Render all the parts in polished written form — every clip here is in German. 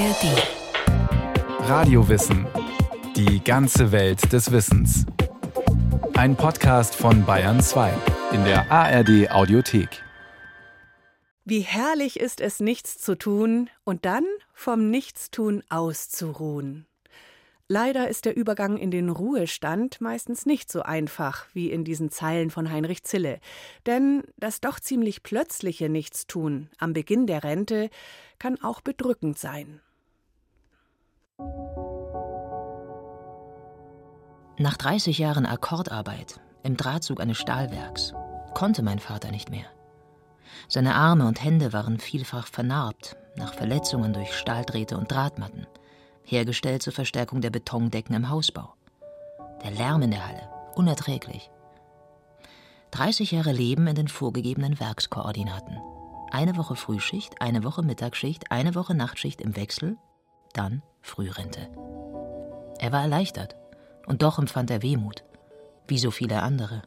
ARD RadioWissen. Die ganze Welt des Wissens. Ein Podcast von Bayern 2 in der ARD Audiothek. Wie herrlich ist es, nichts zu tun und dann vom Nichtstun auszuruhen. Leider ist der Übergang in den Ruhestand meistens nicht so einfach wie in diesen Zeilen von Heinrich Zille. Denn das doch ziemlich plötzliche Nichtstun am Beginn der Rente kann auch bedrückend sein. Nach 30 Jahren Akkordarbeit im Drahtzug eines Stahlwerks konnte mein Vater nicht mehr. Seine Arme und Hände waren vielfach vernarbt nach Verletzungen durch Stahldrähte und Drahtmatten, hergestellt zur Verstärkung der Betondecken im Hausbau. Der Lärm in der Halle, unerträglich. 30 Jahre Leben in den vorgegebenen Werkskoordinaten. Eine Woche Frühschicht, eine Woche Mittagsschicht, eine Woche Nachtschicht im Wechsel, dann Frührente. Er war erleichtert und doch empfand er Wehmut, wie so viele andere.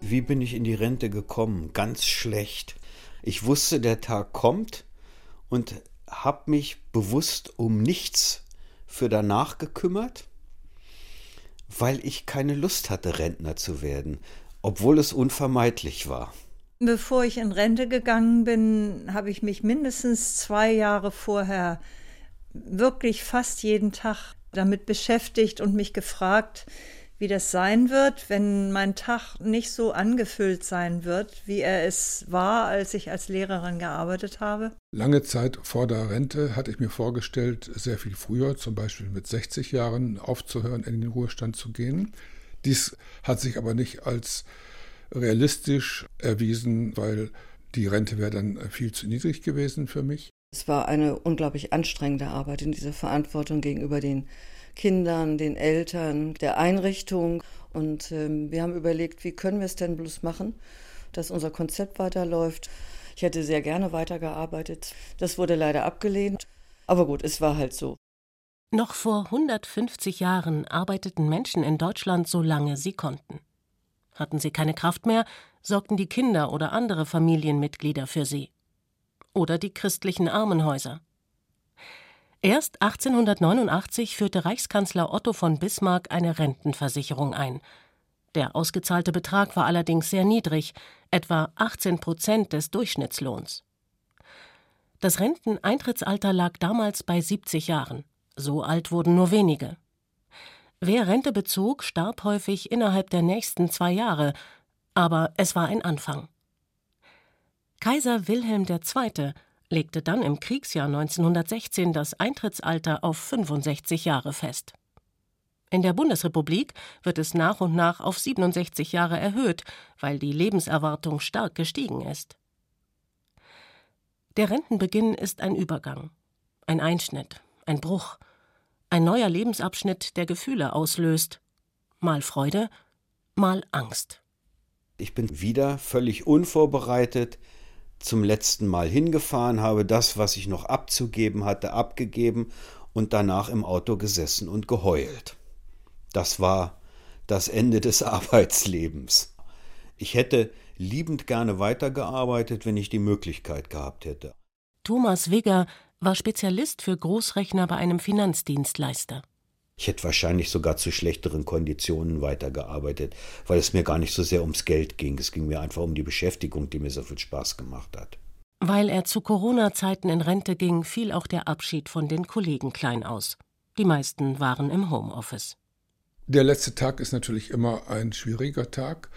Wie bin ich in die Rente gekommen? Ganz schlecht. Ich wusste, der Tag kommt. Und habe mich bewusst um nichts für danach gekümmert, weil ich keine Lust hatte, Rentner zu werden, obwohl es unvermeidlich war. Bevor ich in Rente gegangen bin, habe ich mich mindestens 2 Jahre vorher wirklich fast jeden Tag damit beschäftigt und mich gefragt, wie das sein wird, wenn mein Tag nicht so angefüllt sein wird, wie er es war, als ich als Lehrerin gearbeitet habe. Lange Zeit vor der Rente hatte ich mir vorgestellt, sehr viel früher, zum Beispiel mit 60 Jahren, aufzuhören, in den Ruhestand zu gehen. Dies hat sich aber nicht als realistisch erwiesen, weil die Rente wäre dann viel zu niedrig gewesen für mich. Es war eine unglaublich anstrengende Arbeit in dieser Verantwortung gegenüber den Kindern, den Eltern, der Einrichtung. Und wir haben überlegt, wie können wir es denn bloß machen, dass unser Konzept weiterläuft. Ich hätte sehr gerne weitergearbeitet. Das wurde leider abgelehnt. Aber gut, es war halt so. Noch vor 150 Jahren arbeiteten Menschen in Deutschland, solange sie konnten. Hatten sie keine Kraft mehr, sorgten die Kinder oder andere Familienmitglieder für sie. Oder die christlichen Armenhäuser. Erst 1889 führte Reichskanzler Otto von Bismarck eine Rentenversicherung ein. Der ausgezahlte Betrag war allerdings sehr niedrig, etwa 18% des Durchschnittslohns. Das Renteneintrittsalter lag damals bei 70 Jahren. So alt wurden nur wenige. Wer Rente bezog, starb häufig innerhalb der nächsten 2 Jahre. Aber es war ein Anfang. Kaiser Wilhelm II. Legte dann im Kriegsjahr 1916 das Eintrittsalter auf 65 Jahre fest. In der Bundesrepublik wird es nach und nach auf 67 Jahre erhöht, weil die Lebenserwartung stark gestiegen ist. Der Rentenbeginn ist ein Übergang, ein Einschnitt, ein Bruch, ein neuer Lebensabschnitt, der Gefühle auslöst. Mal Freude, mal Angst. Ich bin wieder völlig unvorbereitet zum letzten Mal hingefahren, habe das, was ich noch abzugeben hatte, abgegeben und danach im Auto gesessen und geheult. Das war das Ende des Arbeitslebens. Ich hätte liebend gerne weitergearbeitet, wenn ich die Möglichkeit gehabt hätte. Thomas Wigger war Spezialist für Großrechner bei einem Finanzdienstleister. Ich hätte wahrscheinlich sogar zu schlechteren Konditionen weitergearbeitet, weil es mir gar nicht so sehr ums Geld ging. Es ging mir einfach um die Beschäftigung, die mir so viel Spaß gemacht hat. Weil er zu Corona-Zeiten in Rente ging, fiel auch der Abschied von den Kollegen klein aus. Die meisten waren im Homeoffice. Der letzte Tag ist natürlich immer ein schwieriger Tag.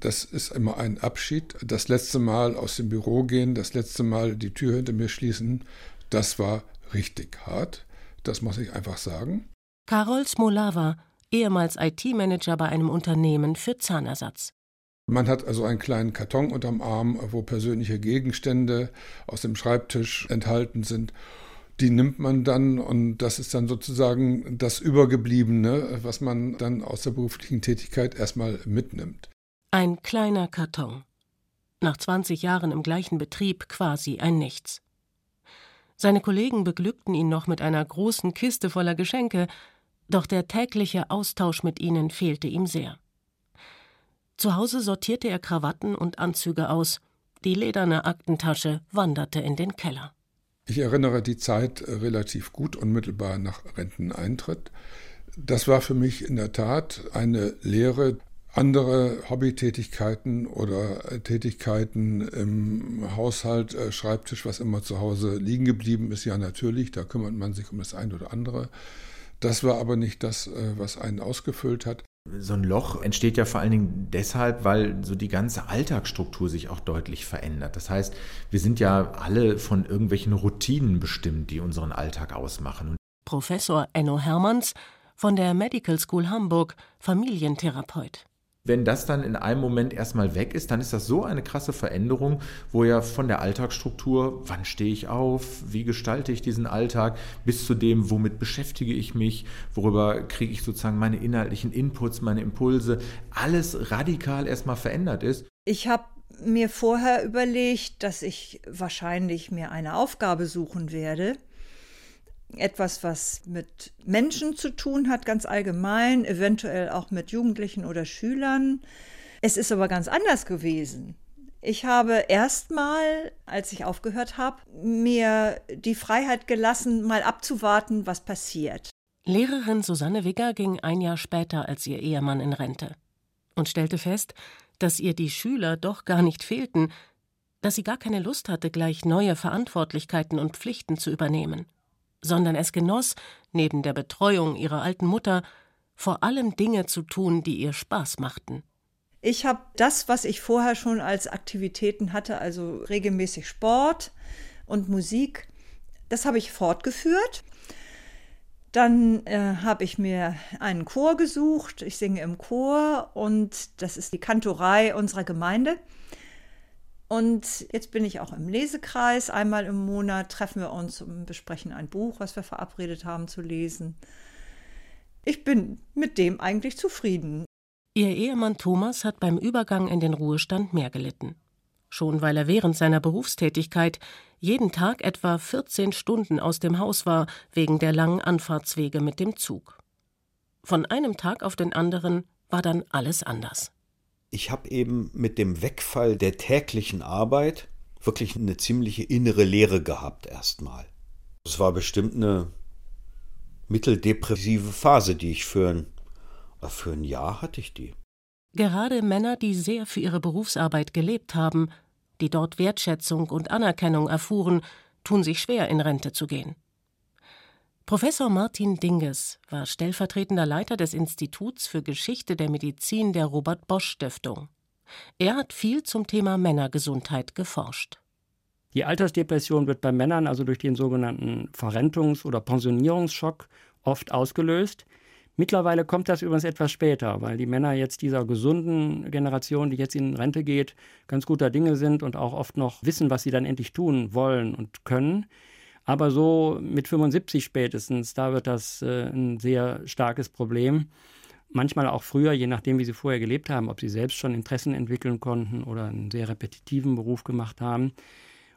Das ist immer ein Abschied. Das letzte Mal aus dem Büro gehen, das letzte Mal die Tür hinter mir schließen, das war richtig hart. Das muss ich einfach sagen. Carol Smolawa, ehemals IT-Manager bei einem Unternehmen für Zahnersatz. Man hat also einen kleinen Karton unterm Arm, wo persönliche Gegenstände aus dem Schreibtisch enthalten sind. Die nimmt man dann und das ist dann sozusagen das Übergebliebene, was man dann aus der beruflichen Tätigkeit erstmal mitnimmt. Ein kleiner Karton. Nach 20 Jahren im gleichen Betrieb quasi ein Nichts. Seine Kollegen beglückten ihn noch mit einer großen Kiste voller Geschenke, doch der tägliche Austausch mit ihnen fehlte ihm sehr. Zu Hause sortierte er Krawatten und Anzüge aus, Die lederne Aktentasche wanderte in den Keller. Ich erinnere die Zeit relativ gut, unmittelbar nach Renteneintritt. Das war für mich in der Tat eine Lehre. Andere Hobbytätigkeiten oder Tätigkeiten im Haushalt, Schreibtisch, was immer zu Hause liegen geblieben ist, ja natürlich, da kümmert man sich um das ein oder andere. Das war aber nicht das, was einen ausgefüllt hat. So ein Loch entsteht ja vor allen Dingen deshalb, weil so die ganze Alltagsstruktur sich auch deutlich verändert. Das heißt, wir sind ja alle von irgendwelchen Routinen bestimmt, die unseren Alltag ausmachen. Professor Enno Hermans von der Medical School Hamburg, Familientherapeut. Wenn das dann in einem Moment erstmal weg ist, dann ist das so eine krasse Veränderung, wo ja von der Alltagsstruktur, wann stehe ich auf, wie gestalte ich diesen Alltag, bis zu dem, womit beschäftige ich mich, worüber kriege ich sozusagen meine inhaltlichen Inputs, meine Impulse, alles radikal erstmal verändert ist. Ich habe mir vorher überlegt, dass ich wahrscheinlich mir eine Aufgabe suchen werde. Etwas, was mit Menschen zu tun hat, ganz allgemein, eventuell auch mit Jugendlichen oder Schülern. Es ist aber ganz anders gewesen. Ich habe erstmal, als ich aufgehört habe, mir die Freiheit gelassen, mal abzuwarten, was passiert. Lehrerin Susanne Wigger ging ein Jahr später als ihr Ehemann in Rente und stellte fest, dass ihr die Schüler doch gar nicht fehlten, dass sie gar keine Lust hatte, gleich neue Verantwortlichkeiten und Pflichten zu übernehmen, sondern es genoss, neben der Betreuung ihrer alten Mutter, vor allem Dinge zu tun, die ihr Spaß machten. Ich habe das, was ich vorher schon als Aktivitäten hatte, also regelmäßig Sport und Musik, das habe ich fortgeführt. Dann habe ich mir einen Chor gesucht, ich singe im Chor und das ist die Kantorei unserer Gemeinde. Und jetzt bin ich auch im Lesekreis. Einmal im Monat treffen wir uns und besprechen ein Buch, was wir verabredet haben zu lesen. Ich bin mit dem eigentlich zufrieden. Ihr Ehemann Thomas hat beim Übergang in den Ruhestand mehr gelitten. Schon weil er während seiner Berufstätigkeit jeden Tag etwa 14 Stunden aus dem Haus war, wegen der langen Anfahrtswege mit dem Zug. Von einem Tag auf den anderen war dann alles anders. Ich habe eben mit dem Wegfall der täglichen Arbeit wirklich eine ziemliche innere Leere gehabt erstmal. Es war bestimmt eine mitteldepressive Phase, die ich für ein Jahr hatte ich die. Gerade Männer, die sehr für ihre Berufsarbeit gelebt haben, die dort Wertschätzung und Anerkennung erfuhren, tun sich schwer, in Rente zu gehen. Professor Martin Dinges war stellvertretender Leiter des Instituts für Geschichte der Medizin der Robert-Bosch-Stiftung. Er hat viel zum Thema Männergesundheit geforscht. Die Altersdepression wird bei Männern also durch den sogenannten Verrentungs- oder Pensionierungsschock oft ausgelöst. Mittlerweile kommt das übrigens etwas später, weil die Männer jetzt dieser gesunden Generation, die jetzt in Rente geht, ganz guter Dinge sind und auch oft noch wissen, was sie dann endlich tun wollen und können. Aber so mit 75 spätestens, da wird das ein sehr starkes Problem. Manchmal auch früher, je nachdem, wie sie vorher gelebt haben, ob sie selbst schon Interessen entwickeln konnten oder einen sehr repetitiven Beruf gemacht haben.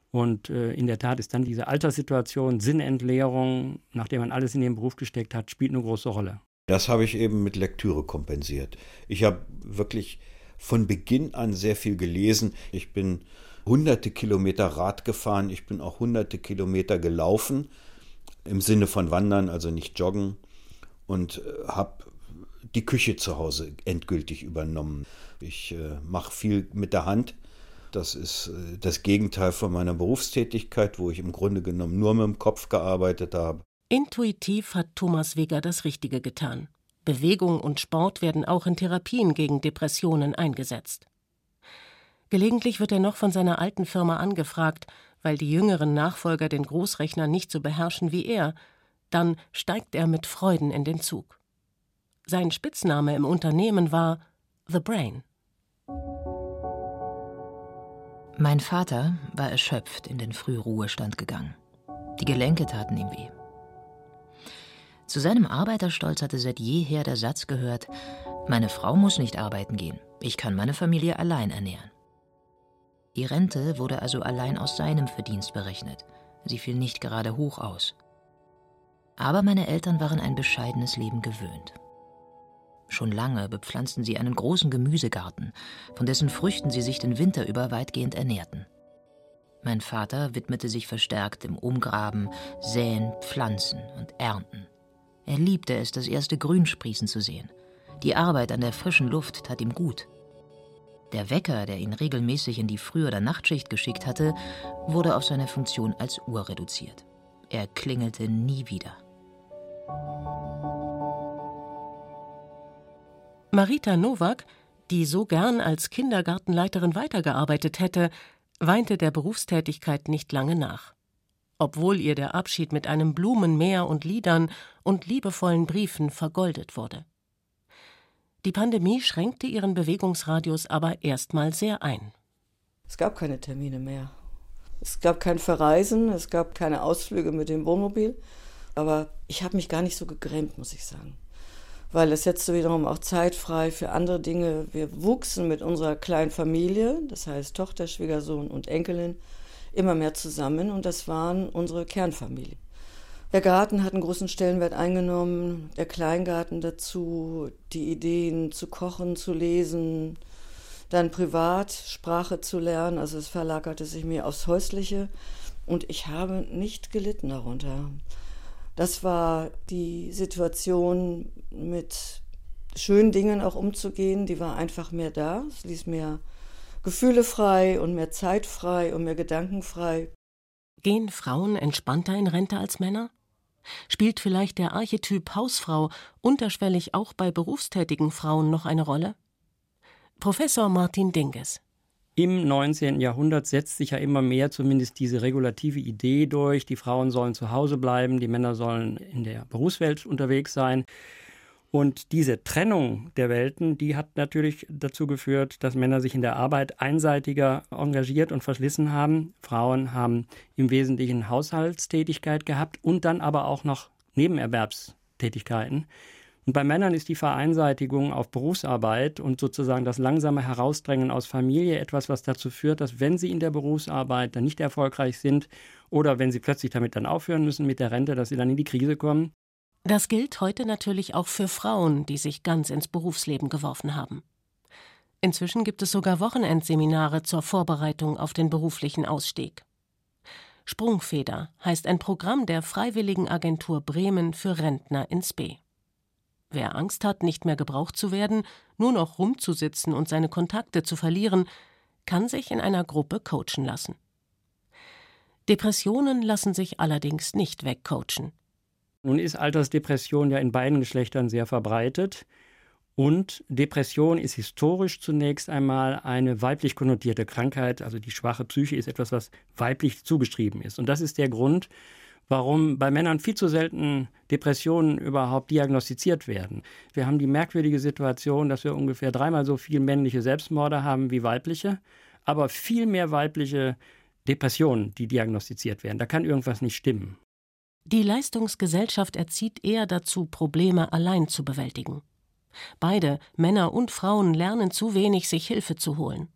Und in der Tat ist dann diese Alterssituation, Sinnentleerung, nachdem man alles in den Beruf gesteckt hat, spielt eine große Rolle. Das habe ich eben mit Lektüre kompensiert. Ich habe wirklich von Beginn an sehr viel gelesen. Ich bin hunderte Kilometer Rad gefahren, ich bin auch hunderte Kilometer gelaufen, im Sinne von Wandern, also nicht joggen, und habe die Küche zu Hause endgültig übernommen. Ich mache viel mit der Hand, das ist das Gegenteil von meiner Berufstätigkeit, wo ich im Grunde genommen nur mit dem Kopf gearbeitet habe. Intuitiv hat Thomas Wigger das Richtige getan. Bewegung und Sport werden auch in Therapien gegen Depressionen eingesetzt. Gelegentlich wird er noch von seiner alten Firma angefragt, weil die jüngeren Nachfolger den Großrechner nicht so beherrschen wie er. Dann steigt er mit Freuden in den Zug. Sein Spitzname im Unternehmen war The Brain. Mein Vater war erschöpft in den Frühruhestand gegangen. Die Gelenke taten ihm weh. Zu seinem Arbeiterstolz hatte seit jeher der Satz gehört: Meine Frau muss nicht arbeiten gehen, ich kann meine Familie allein ernähren. Die Rente wurde also allein aus seinem Verdienst berechnet. Sie fiel nicht gerade hoch aus. Aber meine Eltern waren ein bescheidenes Leben gewöhnt. Schon lange bepflanzten sie einen großen Gemüsegarten, von dessen Früchten sie sich den Winter über weitgehend ernährten. Mein Vater widmete sich verstärkt dem Umgraben, Säen, Pflanzen und Ernten. Er liebte es, das erste Grünsprießen zu sehen. Die Arbeit an der frischen Luft tat ihm gut. Der Wecker, der ihn regelmäßig in die Früh- oder Nachtschicht geschickt hatte, wurde auf seine Funktion als Uhr reduziert. Er klingelte nie wieder. Marita Nowack, die so gern als Kindergartenleiterin weitergearbeitet hätte, weinte der Berufstätigkeit nicht lange nach. Obwohl ihr der Abschied mit einem Blumenmeer und Liedern und liebevollen Briefen vergoldet wurde. Die Pandemie schränkte ihren Bewegungsradius aber erstmal sehr ein. Es gab keine Termine mehr. Es gab kein Verreisen, es gab keine Ausflüge mit dem Wohnmobil. Aber ich habe mich gar nicht so gegrämt, muss ich sagen. Weil es setzte wiederum auch Zeit frei für andere Dinge. Wir wuchsen mit unserer kleinen Familie, das heißt Tochter, Schwiegersohn und Enkelin, immer mehr zusammen und das waren unsere Kernfamilie. Der Garten hat einen großen Stellenwert eingenommen, der Kleingarten dazu, die Ideen zu kochen, zu lesen, dann privat Sprache zu lernen, also es verlagerte sich mir aufs Häusliche und ich habe nicht gelitten darunter. Das war die Situation, mit schönen Dingen auch umzugehen, die war einfach mehr da, es ließ mir Gefühle frei und mehr Zeit frei und mehr Gedanken frei. Gehen Frauen entspannter in Rente als Männer? Spielt vielleicht der Archetyp Hausfrau unterschwellig auch bei berufstätigen Frauen noch eine Rolle? Professor Martin Dinges. Im 19. Jahrhundert setzt sich ja immer mehr zumindest diese regulative Idee durch, die Frauen sollen zu Hause bleiben, die Männer sollen in der Berufswelt unterwegs sein. Und diese Trennung der Welten, die hat natürlich dazu geführt, dass Männer sich in der Arbeit einseitiger engagiert und verschlissen haben. Frauen haben im Wesentlichen Haushaltstätigkeit gehabt und dann aber auch noch Nebenerwerbstätigkeiten. Und bei Männern ist die Vereinseitigung auf Berufsarbeit und sozusagen das langsame Herausdrängen aus Familie etwas, was dazu führt, dass wenn sie in der Berufsarbeit dann nicht erfolgreich sind oder wenn sie plötzlich damit dann aufhören müssen mit der Rente, dass sie dann in die Krise kommen. Das gilt heute natürlich auch für Frauen, die sich ganz ins Berufsleben geworfen haben. Inzwischen gibt es sogar Wochenendseminare zur Vorbereitung auf den beruflichen Ausstieg. Sprungfeder heißt ein Programm der Freiwilligenagentur Bremen für Rentner ins B. Wer Angst hat, nicht mehr gebraucht zu werden, nur noch rumzusitzen und seine Kontakte zu verlieren, kann sich in einer Gruppe coachen lassen. Depressionen lassen sich allerdings nicht wegcoachen. Nun ist Altersdepression ja in beiden Geschlechtern sehr verbreitet und Depression ist historisch zunächst einmal eine weiblich konnotierte Krankheit, also die schwache Psyche ist etwas, was weiblich zugeschrieben ist. Und das ist der Grund, warum bei Männern viel zu selten Depressionen überhaupt diagnostiziert werden. Wir haben die merkwürdige Situation, dass wir ungefähr 3-mal so viele männliche Selbstmorde haben wie weibliche, aber viel mehr weibliche Depressionen, die diagnostiziert werden. Da kann irgendwas nicht stimmen. Die Leistungsgesellschaft erzieht eher dazu, Probleme allein zu bewältigen. Beide, Männer und Frauen, lernen zu wenig, sich Hilfe zu holen.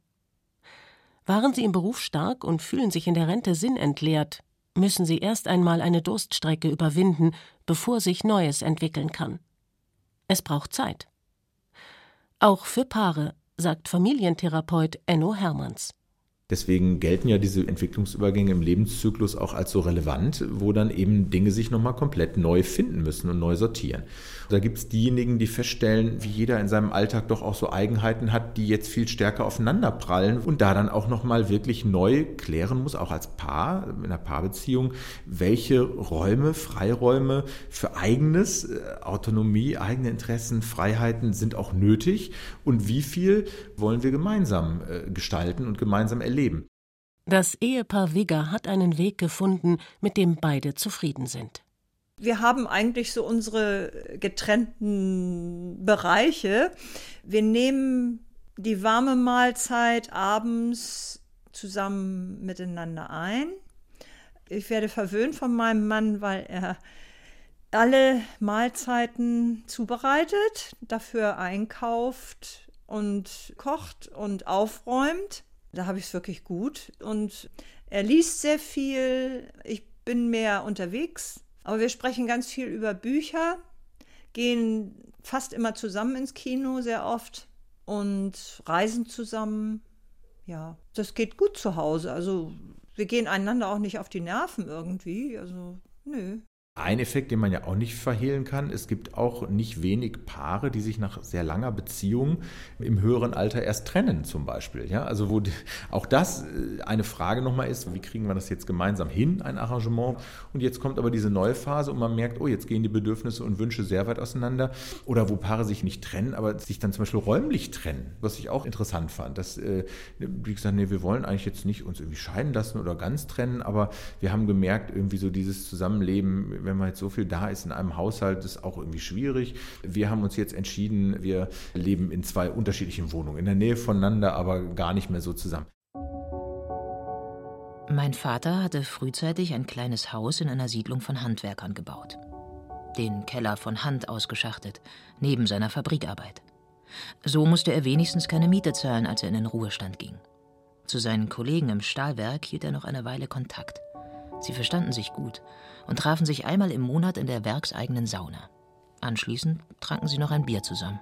Waren sie im Beruf stark und fühlen sich in der Rente sinnentleert, müssen sie erst einmal eine Durststrecke überwinden, bevor sich Neues entwickeln kann. Es braucht Zeit. Auch für Paare, sagt Familientherapeut Enno Hermans. Deswegen gelten ja diese Entwicklungsübergänge im Lebenszyklus auch als so relevant, wo dann eben Dinge sich nochmal komplett neu finden müssen und neu sortieren. Da gibt es diejenigen, die feststellen, wie jeder in seinem Alltag doch auch so Eigenheiten hat, die jetzt viel stärker aufeinander prallen und da dann auch nochmal wirklich neu klären muss, auch als Paar, in einer Paarbeziehung, welche Räume, Freiräume für eigenes, Autonomie, eigene Interessen, Freiheiten sind auch nötig und wie viel wollen wir gemeinsam gestalten und gemeinsam erleben. Das Ehepaar Wigger hat einen Weg gefunden, mit dem beide zufrieden sind. Wir haben eigentlich so unsere getrennten Bereiche. Wir nehmen die warme Mahlzeit abends zusammen miteinander ein. Ich werde verwöhnt von meinem Mann, weil er alle Mahlzeiten zubereitet, dafür einkauft und kocht und aufräumt. Da habe ich es wirklich gut und er liest sehr viel, ich bin mehr unterwegs, aber wir sprechen ganz viel über Bücher, gehen fast immer zusammen ins Kino, sehr oft und reisen zusammen. Ja, das geht gut zu Hause, also wir gehen einander auch nicht auf die Nerven irgendwie, also nö. Ein Effekt, den man ja auch nicht verhehlen kann, es gibt auch nicht wenig Paare, die sich nach sehr langer Beziehung im höheren Alter erst trennen zum Beispiel. Ja? Also wo auch das eine Frage nochmal ist, wie kriegen wir das jetzt gemeinsam hin, ein Arrangement? Und jetzt kommt aber diese neue Phase und man merkt, oh, jetzt gehen die Bedürfnisse und Wünsche sehr weit auseinander. Oder wo Paare sich nicht trennen, aber sich dann zum Beispiel räumlich trennen, was ich auch interessant fand. Dass die gesagt haben, nee, wir wollen eigentlich jetzt nicht uns irgendwie scheiden lassen oder ganz trennen, aber wir haben gemerkt, irgendwie so dieses Zusammenleben, wenn man jetzt so viel da ist in einem Haushalt, ist auch irgendwie schwierig. Wir haben uns jetzt entschieden, wir leben in zwei unterschiedlichen Wohnungen, in der Nähe voneinander, aber gar nicht mehr so zusammen. Mein Vater hatte frühzeitig ein kleines Haus in einer Siedlung von Handwerkern gebaut. Den Keller von Hand ausgeschachtet, neben seiner Fabrikarbeit. So musste er wenigstens keine Miete zahlen, als er in den Ruhestand ging. Zu seinen Kollegen im Stahlwerk hielt er noch eine Weile Kontakt. Sie verstanden sich gut und trafen sich einmal im Monat in der werkseigenen Sauna. Anschließend tranken sie noch ein Bier zusammen.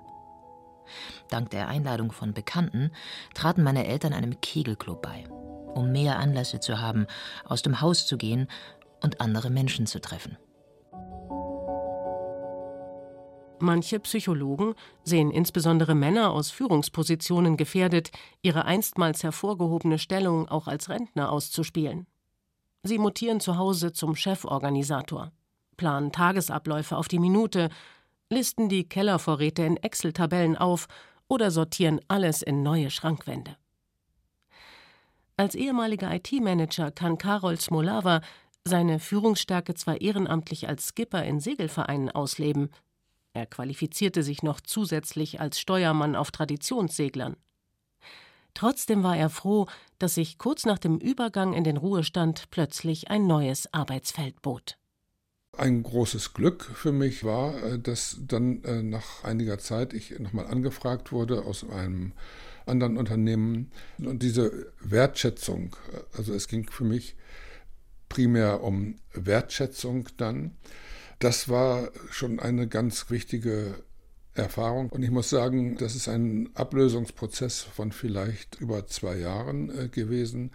Dank der Einladung von Bekannten traten meine Eltern einem Kegelclub bei, um mehr Anlässe zu haben, aus dem Haus zu gehen und andere Menschen zu treffen. Manche Psychologen sehen insbesondere Männer aus Führungspositionen gefährdet, ihre einstmals hervorgehobene Stellung auch als Rentner auszuspielen. Sie mutieren zu Hause zum Cheforganisator, planen Tagesabläufe auf die Minute, listen die Kellervorräte in Excel-Tabellen auf oder sortieren alles in neue Schrankwände. Als ehemaliger IT-Manager kann Carol Smolawa seine Führungsstärke zwar ehrenamtlich als Skipper in Segelvereinen ausleben, er qualifizierte sich noch zusätzlich als Steuermann auf Traditionsseglern. Trotzdem war er froh, dass sich kurz nach dem Übergang in den Ruhestand plötzlich ein neues Arbeitsfeld bot. Ein großes Glück für mich war, dass dann nach einiger Zeit ich nochmal angefragt wurde aus einem anderen Unternehmen. Und diese Wertschätzung, also es ging für mich primär um Wertschätzung dann, das war schon eine ganz wichtige Erfahrung. Und ich muss sagen, das ist ein Ablösungsprozess von vielleicht über 2 Jahren gewesen,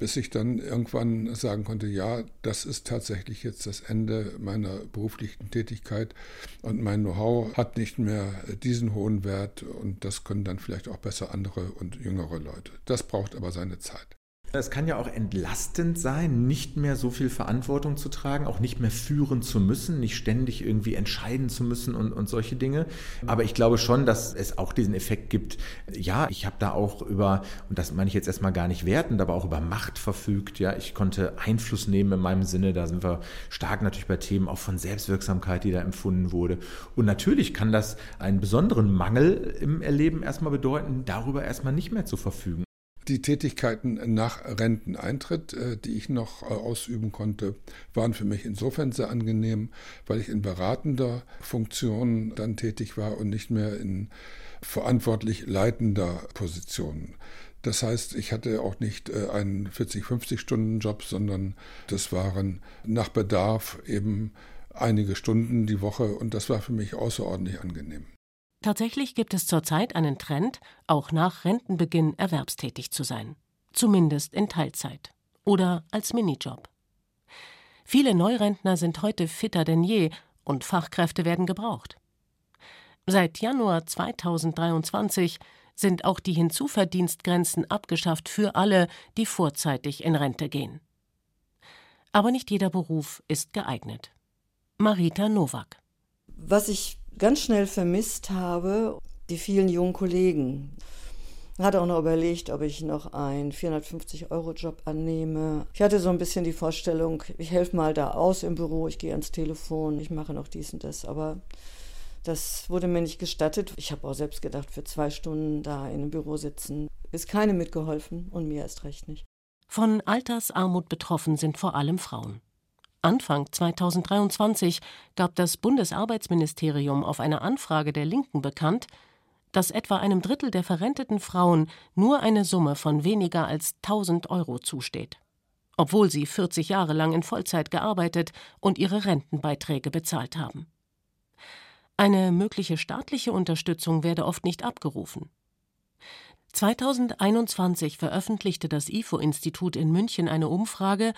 bis ich dann irgendwann sagen konnte, ja, das ist tatsächlich jetzt das Ende meiner beruflichen Tätigkeit und mein Know-how hat nicht mehr diesen hohen Wert und das können dann vielleicht auch besser andere und jüngere Leute. Das braucht aber seine Zeit. Es kann ja auch entlastend sein, nicht mehr so viel Verantwortung zu tragen, auch nicht mehr führen zu müssen, nicht ständig irgendwie entscheiden zu müssen und solche Dinge. Aber ich glaube schon, dass es auch diesen Effekt gibt, ja, ich habe da auch über, und das meine ich jetzt erstmal gar nicht wertend, aber auch über Macht verfügt. Ja, ich konnte Einfluss nehmen in meinem Sinne, da sind wir stark natürlich bei Themen auch von Selbstwirksamkeit, die da empfunden wurde. Und natürlich kann das einen besonderen Mangel im Erleben erstmal bedeuten, darüber erstmal nicht mehr zu verfügen. Die Tätigkeiten nach Renteneintritt, die ich noch ausüben konnte, waren für mich insofern sehr angenehm, weil ich in beratender Funktion dann tätig war und nicht mehr in verantwortlich leitender Position. Das heißt, ich hatte auch nicht einen 40-50-Stunden-Job, sondern das waren nach Bedarf eben einige Stunden die Woche und das war für mich außerordentlich angenehm. Tatsächlich gibt es zurzeit einen Trend, auch nach Rentenbeginn erwerbstätig zu sein. Zumindest in Teilzeit. Oder als Minijob. Viele Neurentner sind heute fitter denn je und Fachkräfte werden gebraucht. Seit Januar 2023 sind auch die Hinzuverdienstgrenzen abgeschafft für alle, die vorzeitig in Rente gehen. Aber nicht jeder Beruf ist geeignet. Marita Nowack. Was ich ganz schnell vermisst habe, die vielen jungen Kollegen. Hatte auch noch überlegt, ob ich noch einen 450-Euro-Job annehme. Ich hatte so ein bisschen die Vorstellung, ich helfe mal da aus im Büro, ich gehe ans Telefon, ich mache noch dies und das. Aber das wurde mir nicht gestattet. Ich habe auch selbst gedacht, für 2 Stunden da in einem Büro sitzen, ist keinem mitgeholfen und mir erst recht nicht. Von Altersarmut betroffen sind vor allem Frauen. Anfang 2023 gab das Bundesarbeitsministerium auf eine Anfrage der Linken bekannt, dass etwa einem Drittel der verrenteten Frauen nur eine Summe von weniger als 1.000 Euro zusteht, obwohl sie 40 Jahre lang in Vollzeit gearbeitet und ihre Rentenbeiträge bezahlt haben. Eine mögliche staatliche Unterstützung werde oft nicht abgerufen. 2021 veröffentlichte das IFO-Institut in München eine Umfrage,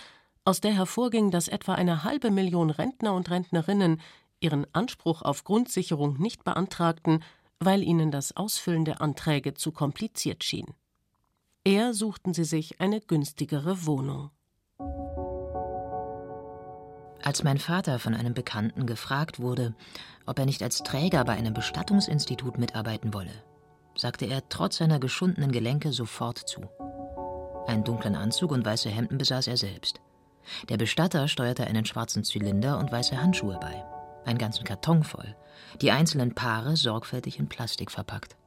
aus der hervorging, dass etwa 500.000 Rentner und Rentnerinnen ihren Anspruch auf Grundsicherung nicht beantragten, weil ihnen das Ausfüllen der Anträge zu kompliziert schien. Eher suchten sie sich eine günstigere Wohnung. Als mein Vater von einem Bekannten gefragt wurde, ob er nicht als Träger bei einem Bestattungsinstitut mitarbeiten wolle, sagte er trotz seiner geschundenen Gelenke sofort zu. Einen dunklen Anzug und weiße Hemden besaß er selbst. Der Bestatter steuerte einen schwarzen Zylinder und weiße Handschuhe bei, einen ganzen Karton voll, die einzelnen Paare sorgfältig in Plastik verpackt.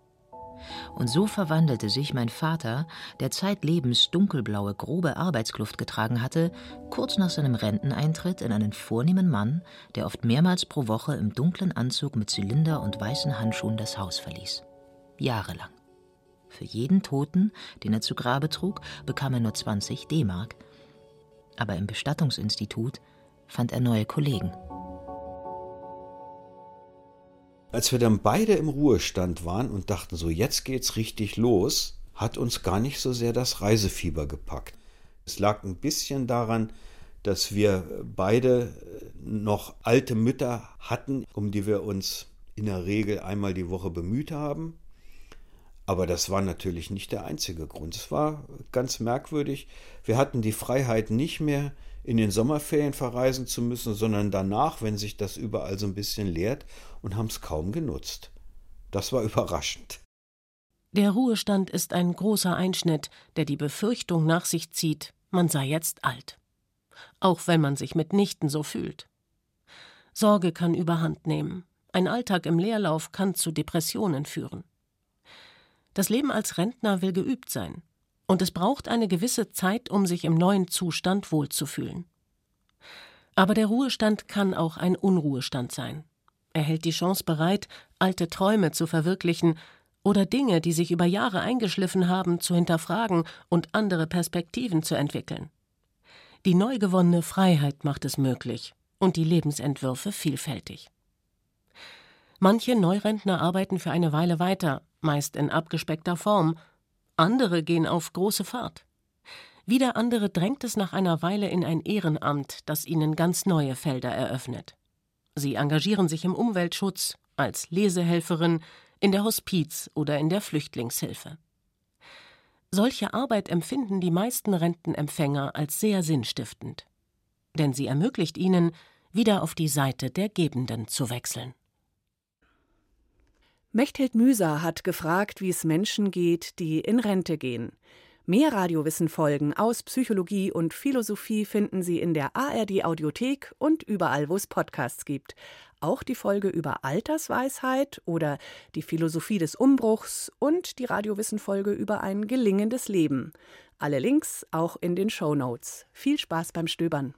Und so verwandelte sich mein Vater, der zeitlebens dunkelblaue, grobe Arbeitskluft getragen hatte, kurz nach seinem Renteneintritt in einen vornehmen Mann, der oft mehrmals pro Woche im dunklen Anzug mit Zylinder und weißen Handschuhen das Haus verließ. Jahrelang. Für jeden Toten, den er zu Grabe trug, bekam er nur 20 D-Mark. Aber im Bestattungsinstitut fand er neue Kollegen. Als wir dann beide im Ruhestand waren und dachten, so jetzt geht's richtig los, hat uns gar nicht so sehr das Reisefieber gepackt. Es lag ein bisschen daran, dass wir beide noch alte Mütter hatten, um die wir uns in der Regel einmal die Woche bemüht haben. Aber das war natürlich nicht der einzige Grund. Es war ganz merkwürdig. Wir hatten die Freiheit nicht mehr, in den Sommerferien verreisen zu müssen, sondern danach, wenn sich das überall so ein bisschen leert, und haben es kaum genutzt. Das war überraschend. Der Ruhestand ist ein großer Einschnitt, der die Befürchtung nach sich zieht, man sei jetzt alt. Auch wenn man sich mitnichten so fühlt. Sorge kann überhand nehmen. Ein Alltag im Leerlauf kann zu Depressionen führen. Das Leben als Rentner will geübt sein. Und es braucht eine gewisse Zeit, um sich im neuen Zustand wohlzufühlen. Aber der Ruhestand kann auch ein Unruhestand sein. Er hält die Chance bereit, alte Träume zu verwirklichen oder Dinge, die sich über Jahre eingeschliffen haben, zu hinterfragen und andere Perspektiven zu entwickeln. Die neu gewonnene Freiheit macht es möglich und die Lebensentwürfe vielfältig. Manche Neurentner arbeiten für eine Weile weiter, meist in abgespeckter Form. Andere gehen auf große Fahrt. Wieder andere drängt es nach einer Weile in ein Ehrenamt, das ihnen ganz neue Felder eröffnet. Sie engagieren sich im Umweltschutz, als Lesehelferin, in der Hospiz oder in der Flüchtlingshilfe. Solche Arbeit empfinden die meisten Rentenempfänger als sehr sinnstiftend. Denn sie ermöglicht ihnen, wieder auf die Seite der Gebenden zu wechseln. Mechthild Müser hat gefragt, wie es Menschen geht, die in Rente gehen. Mehr Radiowissen-Folgen aus Psychologie und Philosophie finden Sie in der ARD Audiothek und überall, wo es Podcasts gibt. Auch die Folge über Altersweisheit oder die Philosophie des Umbruchs und die Radiowissen-Folge über ein gelingendes Leben. Alle Links auch in den Shownotes. Viel Spaß beim Stöbern.